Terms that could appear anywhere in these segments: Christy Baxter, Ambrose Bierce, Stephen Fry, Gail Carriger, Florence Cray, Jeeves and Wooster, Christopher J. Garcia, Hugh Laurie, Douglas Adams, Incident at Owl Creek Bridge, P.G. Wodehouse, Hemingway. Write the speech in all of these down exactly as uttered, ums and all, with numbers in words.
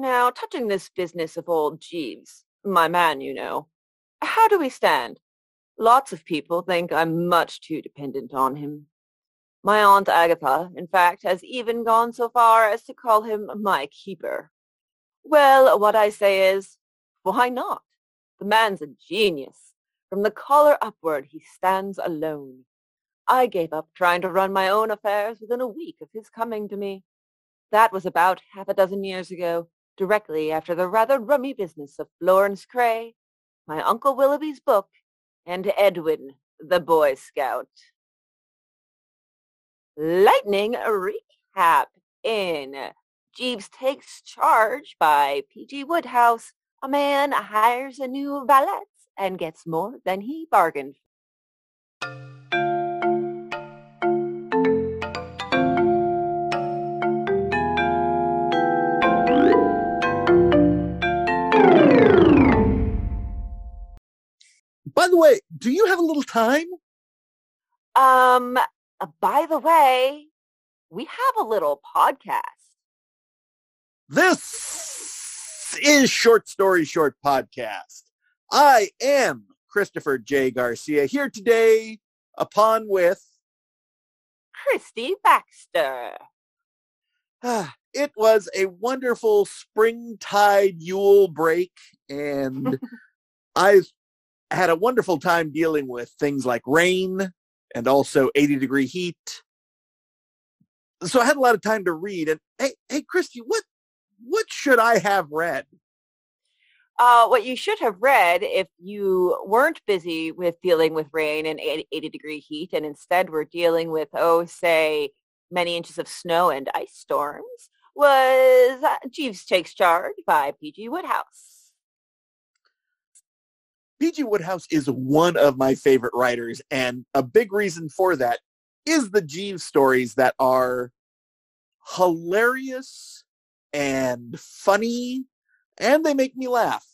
Now, touching this business of old Jeeves, my man, you know, how do we stand? Lots of people think I'm much too dependent on him. My Aunt Agatha, in fact, has even gone so far as to call him my keeper. Well, what I say is, why not? The man's a genius. From the collar upward, he stands alone. I gave up trying to run my own affairs within a week of his coming to me. That was about half a dozen years ago, directly after the rather rummy business of Florence Cray, my Uncle Willoughby's book, and Edwin, the Boy Scout. Lightning recap in Jeeves Takes Charge by P G Wodehouse. A man hires a new valet and gets more than he bargained for. By the way, do you have a little time? Um, by the way, we have a little podcast. This is Short Story Short Podcast. I am Christopher J. Garcia, here today upon with... Christy Baxter. It was a wonderful springtide Yule break, and I had a wonderful time dealing with things like rain and also eighty-degree heat. So I had a lot of time to read. And, hey, hey, Christy, what what should I have read? Uh, what you should have read if you weren't busy with dealing with rain and eighty-degree heat and instead were dealing with, oh, say, many inches of snow and ice storms was Jeeves Takes Charge by P G Wodehouse. P G Wodehouse is one of my favorite writers, and a big reason for that is the Jeeves stories that are hilarious and funny, and they make me laugh.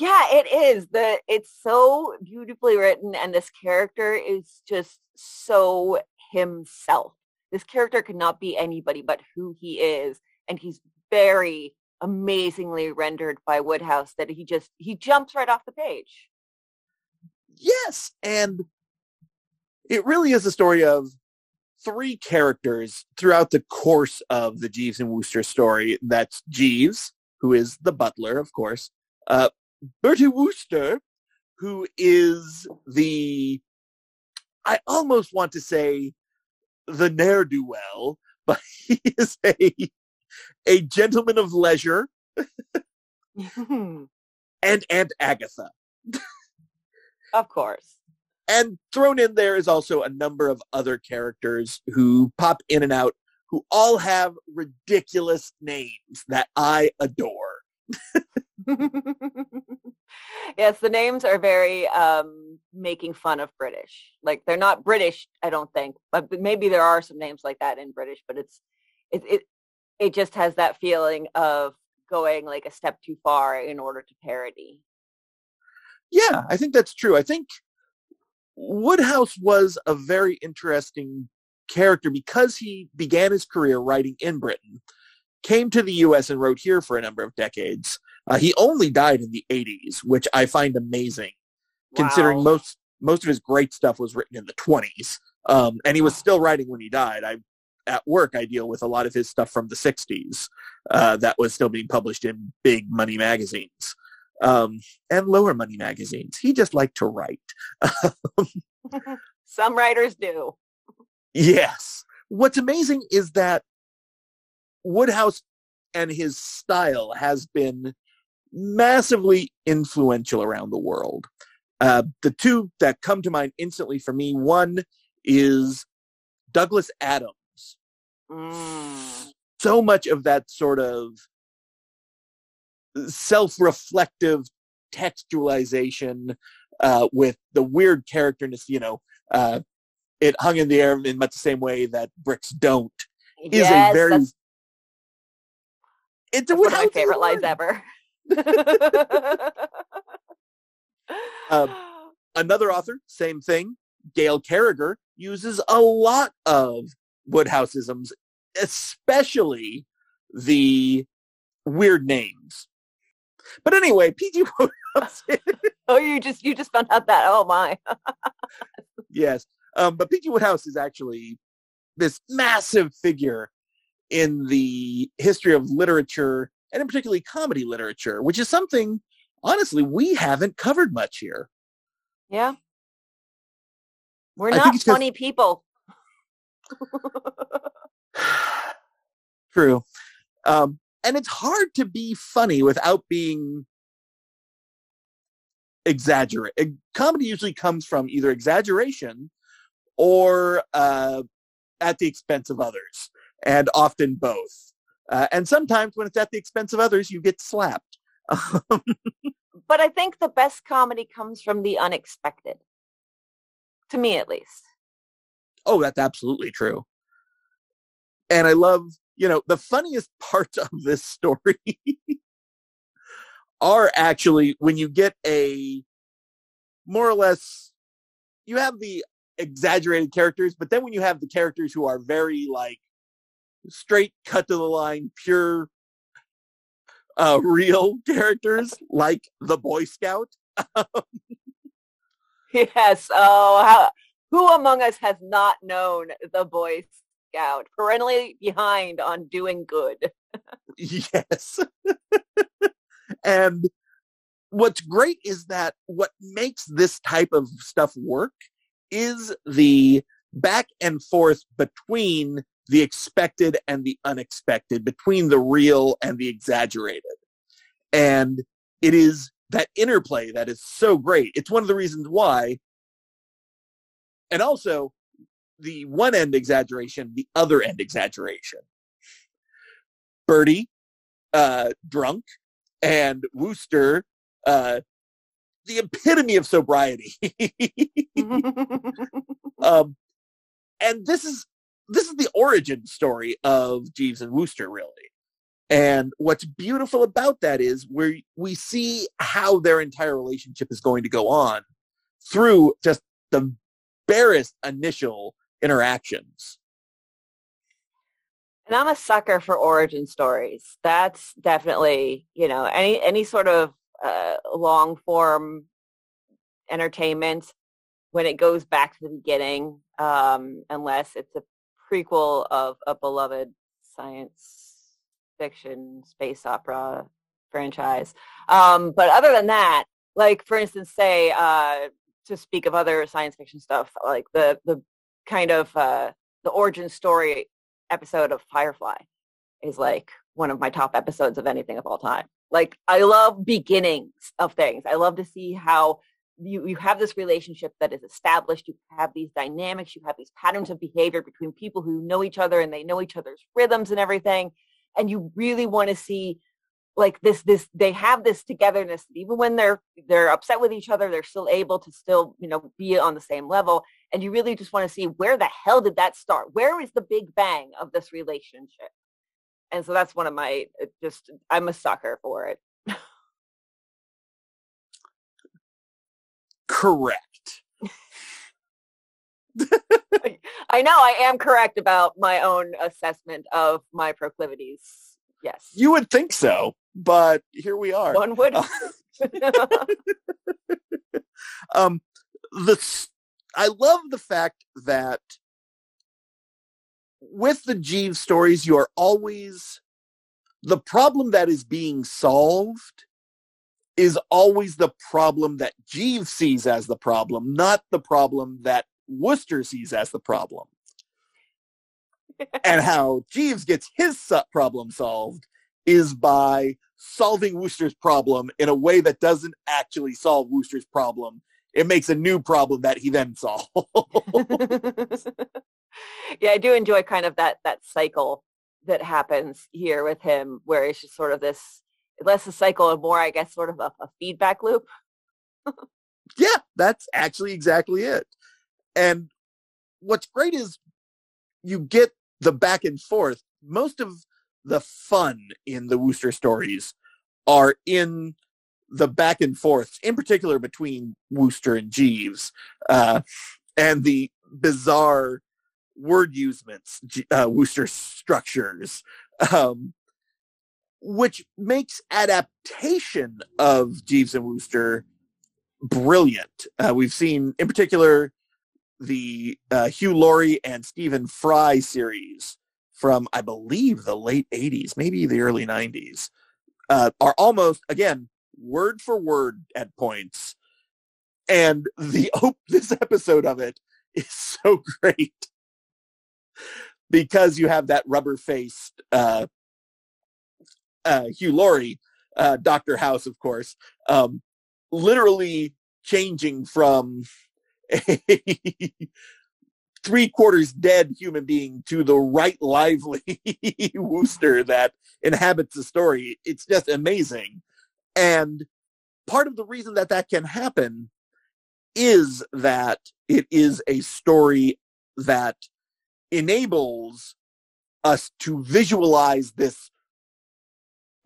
Yeah, it is. The it's so beautifully written, and this character is just so himself. This character could not be anybody but who he is, and he's very amazingly rendered by Wodehouse that he just he jumps right off the page. Yes, and it really is a story of three characters throughout the course of the Jeeves and Wooster story. That's Jeeves, who is the butler, of course. Uh, Bertie Wooster, who is the, I almost want to say the ne'er-do-well, but he is a, a gentleman of leisure. And Aunt Agatha. Of course. And thrown in there is also a number of other characters who pop in and out, who all have ridiculous names that I adore. Yes, the names are very um, making fun of British. Like, they're not British, I don't think, but maybe there are some names like that in British, but it's it it, it just has that feeling of going like a step too far in order to parody. Yeah, I think that's true. I think Wodehouse was a very interesting character because he began his career writing in Britain, came to the U S and wrote here for a number of decades. Uh, he only died in the eighties, which I find amazing, wow, considering most most of his great stuff was written in the twenties. Um, and he was still writing when he died. I At work, I deal with a lot of his stuff from the sixties uh, that was still being published in big money magazines. Um, and lower money magazines. He just liked to write. Some writers do. Yes. What's amazing is that Wodehouse and his style has been massively influential around the world. Uh, the two that come to mind instantly for me, one is Douglas Adams. Mm. So much of that sort of self-reflective textualization uh, with the weird characterness, you know, uh, it hung in the air in much the same way that bricks don't, is yes, a very... It's a, one of my favorite lines ever. uh, another author, same thing, Gail Carriger, uses a lot of Wodehouse-isms, especially the weird names. But anyway, P G. Wodehouse. Oh, you just you just found out that. Oh, my. Yes. Um, but P G. Wodehouse is actually this massive figure in the history of literature, and in particularly comedy literature, which is something, honestly, we haven't covered much here. Yeah. We're I not funny people. True. Um, and it's hard to be funny without being exaggerate. Comedy usually comes from either exaggeration or uh, at the expense of others, and often both. Uh, and sometimes when it's at the expense of others, you get slapped. But I think the best comedy comes from the unexpected. To me, at least. Oh, that's absolutely true. And I love, you know, the funniest parts of this story are actually when you get a more or less, you have the exaggerated characters, but then when you have the characters who are very like straight cut to the line, pure, uh, real characters like the Boy Scout. Yes. Oh, how, who among us has not known the Boy Scout? Perennially behind on doing good. Yes. And what's great is that what makes this type of stuff work is the back and forth between the expected and the unexpected, between the real and the exaggerated. And it is that interplay that is so great. It's one of the reasons why. And also the one end exaggeration, the other end exaggeration. Birdie, uh, drunk, and Wooster, uh, the epitome of sobriety. um, and this is, this is the origin story of Jeeves and Wooster, really. And what's beautiful about that is where we see how their entire relationship is going to go on through just the barest initial interactions. And I'm a sucker for origin stories. That's definitely, you know, any any sort of uh, long form entertainment when it goes back to the beginning, um, unless it's a prequel of a beloved science fiction space opera franchise, um but other than that, like for instance, say uh to speak of other science fiction stuff, like the the kind of uh the origin story episode of Firefly is like one of my top episodes of anything of all time. Like, I love beginnings of things. I love to see how you you have this relationship that is established. You have these dynamics, you have these patterns of behavior between people who know each other, and they know each other's rhythms and everything. And you really want to see, like, this, this, they have this togetherness. Even when they're, they're upset with each other, they're still able to still, you know, be on the same level. And you really just want to see, where the hell did that start? Where is the big bang of this relationship? And so that's one of my, just, I'm a sucker for it. Correct. I know I am correct about my own assessment of my proclivities. Yes. You would think so, but here we are. One would. um, the, I love the fact that with the Jeeves stories, you are always, the problem that is being solved is always the problem that Jeeves sees as the problem, not the problem that Wooster sees as the problem. And how Jeeves gets his su- problem solved is by solving Wooster's problem in a way that doesn't actually solve Wooster's problem. It makes a new problem that he then solves. Yeah, I do enjoy kind of that that cycle that happens here with him, where it's just sort of this, less a cycle and more, I guess, sort of a, a feedback loop. Yeah, that's actually exactly it. And what's great is you get the back and forth. Most of the fun in the Wooster stories are in the back and forth, in particular between Wooster and Jeeves, uh, and the bizarre word usements, uh, Wooster structures, um, which makes adaptation of Jeeves and Wooster brilliant. Uh, we've seen, in particular, the uh, Hugh Laurie and Stephen Fry series from, I believe, the late eighties, maybe the early nineties, uh, are almost, again, word for word at points. And the oh, this episode of it is so great because you have that rubber-faced uh, uh, Hugh Laurie, uh, Doctor House, of course, um, literally changing from a three-quarters dead human being to the right lively Wooster that inhabits the story. It's just amazing. And part of the reason that that can happen is that it is a story that enables us to visualize this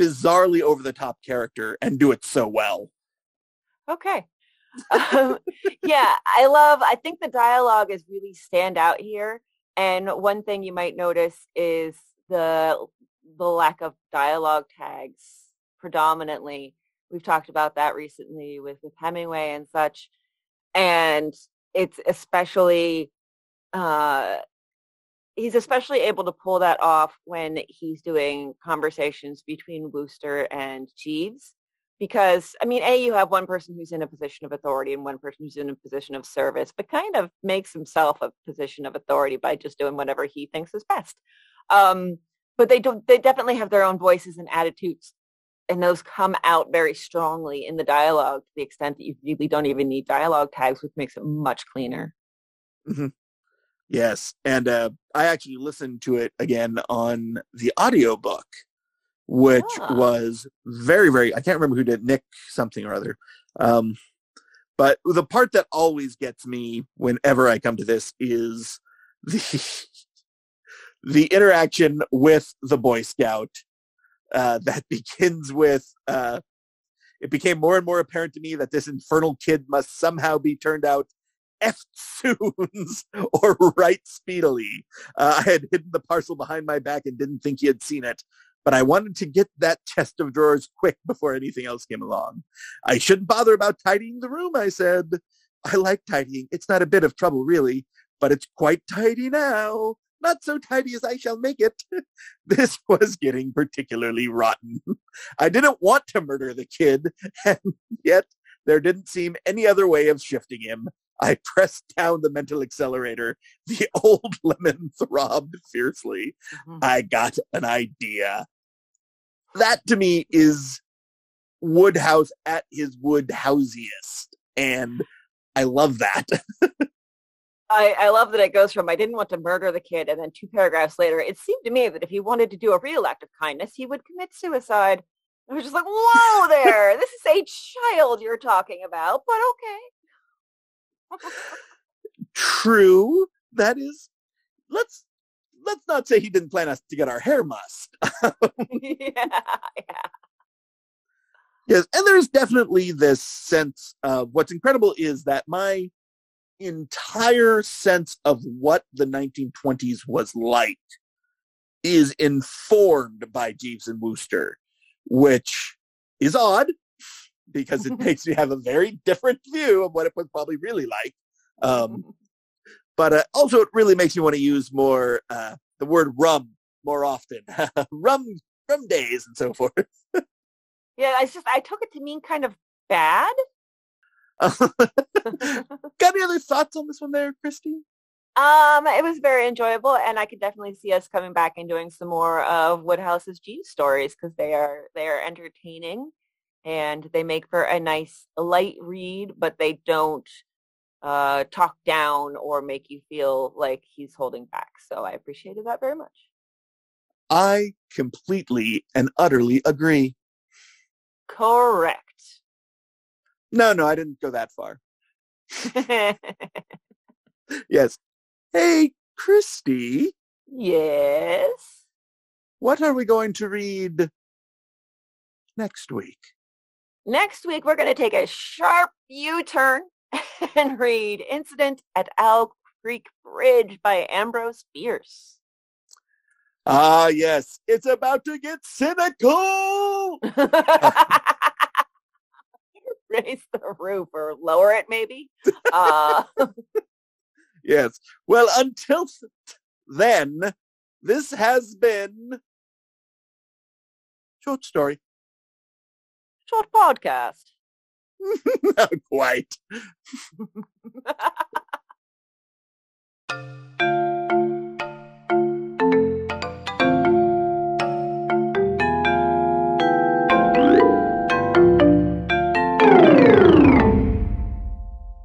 bizarrely over-the-top character and do it so well. Okay. um, yeah, I love, I think the dialogue is really stand out here. And one thing you might notice is the the lack of dialogue tags predominantly. We've talked about that recently with, with Hemingway and such. And it's especially, uh, he's especially able to pull that off when he's doing conversations between Wooster and Jeeves. Because, I mean, A, you have one person who's in a position of authority and one person who's in a position of service, but kind of makes himself a position of authority by just doing whatever he thinks is best. Um, but they don't, they definitely have their own voices and attitudes, and those come out very strongly in the dialogue to the extent that you really don't even need dialogue tags, which makes it much cleaner. Mm-hmm. Yes. And uh, I actually listened to it again on the audiobook, which ah. was very, very, I can't remember who did, Nick something or other. Um, but the part that always gets me whenever I come to this is the the interaction with the Boy Scout uh, that begins with, uh, it became more and more apparent to me that this infernal kid must somehow be turned out F soons or right speedily. Uh, I had hidden the parcel behind my back and didn't think he had seen it. But I wanted to get that chest of drawers quick before anything else came along. I shouldn't bother about tidying the room, I said. I like tidying. It's not a bit of trouble, really, but it's quite tidy now. Not so tidy as I shall make it. This was getting particularly rotten. I didn't want to murder the kid, and yet there didn't seem any other way of shifting him. I pressed down the mental accelerator. The old lemon throbbed fiercely. Mm-hmm. I got an idea. That, to me, is Wodehouse at his Wodehouseiest. And I love that. I, I love that it goes from, I didn't want to murder the kid, and then two paragraphs later, it seemed to me that if he wanted to do a real act of kindness, he would commit suicide. I was just like, whoa there, this is a child you're talking about, but okay. True, that is. Let's let's not say he didn't plan us to get our hair mussed. yeah, yeah. Yes, and there's definitely this sense of what's incredible is that my entire sense of what the nineteen twenties was like is informed by Jeeves and Wooster, which is odd, because it makes me have a very different view of what it was probably really like. Um, but uh, also it really makes me want to use more uh, the word rum more often. rum rum days and so forth. yeah, I just I took it to mean kind of bad. Got any other thoughts on this one there, Christy? Um, it was very enjoyable, and I could definitely see us coming back and doing some more of Wodehouse's Jeeves stories because they are they are entertaining. And they make for a nice light read, but they don't uh, talk down or make you feel like he's holding back. So I appreciated that very much. I completely and utterly agree. Correct. No, no, I didn't go that far. Yes. Hey, Christy. Yes? What are we going to read next week? Next week, we're going to take a sharp U-turn and read Incident at Owl Creek Bridge by Ambrose Bierce. Ah, yes. It's about to get cynical. Raise the roof or lower it, maybe. Uh... yes. Well, until then, this has been Short Story. Short podcast. Not quite.